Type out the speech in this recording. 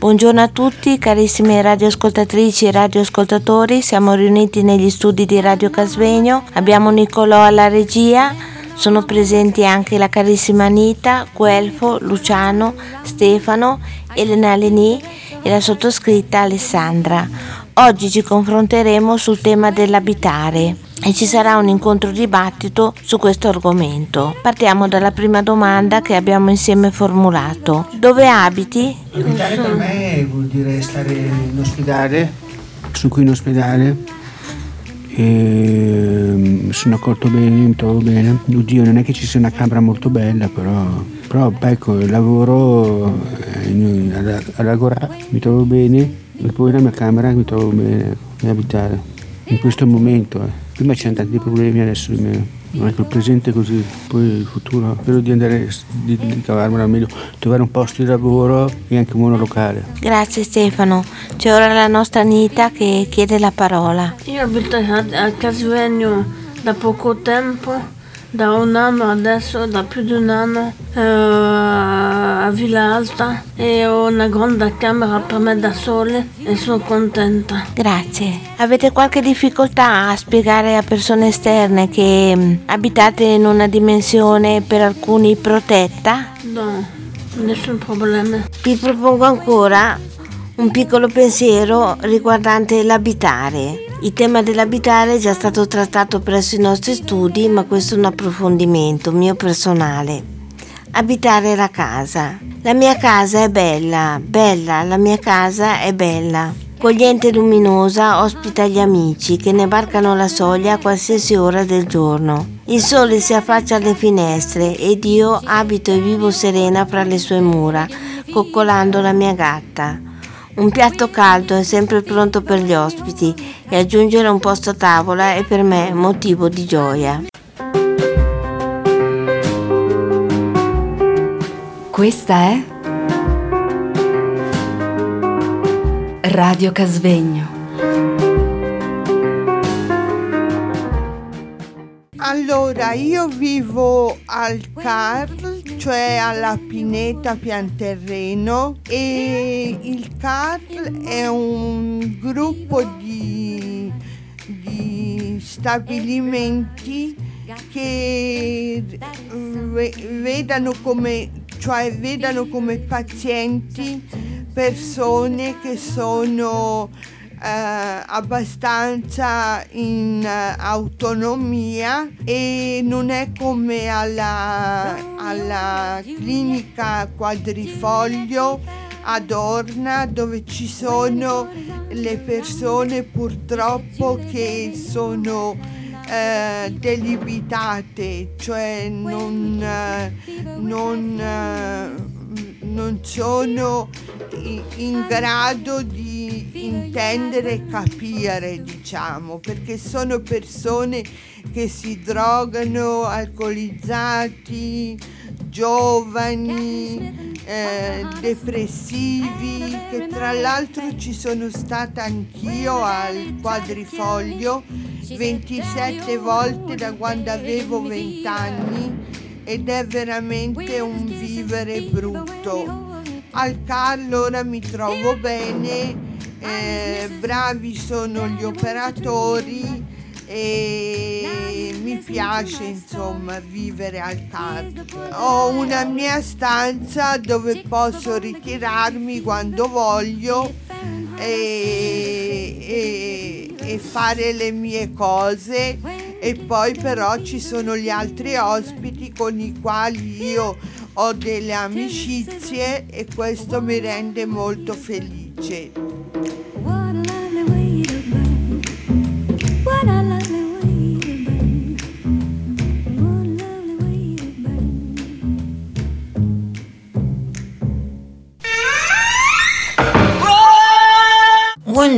Buongiorno a tutti, carissime radioascoltatrici e radioascoltatori, siamo riuniti negli studi di Radio Casvegno, abbiamo Nicolò alla regia, sono presenti anche la carissima Anita, Guelfo, Luciano, Stefano, Elena Leni e la sottoscritta Alessandra. Oggi ci confronteremo sul tema dell'abitare e ci sarà un incontro dibattito su questo argomento. Partiamo dalla prima domanda che abbiamo insieme formulato. Dove abiti? Abitare per me vuol dire stare in ospedale, sono qui in ospedale e sono accolto bene, mi trovo bene. Oddio, non è che ci sia una camera molto bella, però ecco, lavoro ad Agorà, mi trovo bene, e poi la mia camera mi trovo bene ad abitare in questo momento. Prima c'erano tanti problemi, adesso di meno. Ecco, il presente è così, poi il futuro. Spero di andare, di cavarmela meglio, trovare un posto di lavoro e anche uno locale. Grazie Stefano. C'è ora la nostra Anita che chiede la parola. Io abito a Casvegno da poco tempo, da un anno adesso, da più di un anno, a Villa Alta, e ho una grande camera per me da sole e sono contenta. Grazie. Avete qualche difficoltà a spiegare a persone esterne che abitate in una dimensione per alcuni protetta? No, nessun problema. Vi propongo ancora un piccolo pensiero riguardante l'abitare. Il tema dell'abitare è già stato trattato presso i nostri studi, ma questo è un approfondimento mio personale. Abitare la casa. La mia casa è bella, bella, la mia casa è bella. Accogliente e luminosa, ospita gli amici che ne varcano la soglia a qualsiasi ora del giorno. Il sole si affaccia alle finestre ed io abito e vivo serena fra le sue mura, coccolando la mia gatta. Un piatto caldo è sempre pronto per gli ospiti e aggiungere un posto a tavola è per me motivo di gioia. Questa è Radio Casvegno. Allora, io vivo al CARL, cioè alla Pineta Pianterreno, e il CARL è un gruppo di stabilimenti che vedano come pazienti persone che sono abbastanza in autonomia, e non è come alla Clinica Quadrifoglio a Dorna, dove ci sono le persone purtroppo che sono delibitate, cioè non sono in grado di intendere e capire, diciamo, perché sono persone che si drogano, alcolizzati, giovani, depressivi, che tra l'altro ci sono stata anch'io al Quadrifoglio 27 volte da quando avevo 20 anni ed è veramente un vivere brutto. Al CARL ora mi trovo bene, bravi sono gli operatori e mi piace, insomma, vivere al CARL. Ho una mia stanza dove posso ritirarmi quando voglio e fare le mie cose, e poi però ci sono gli altri ospiti con i quali io ho delle amicizie e questo mi rende molto felice.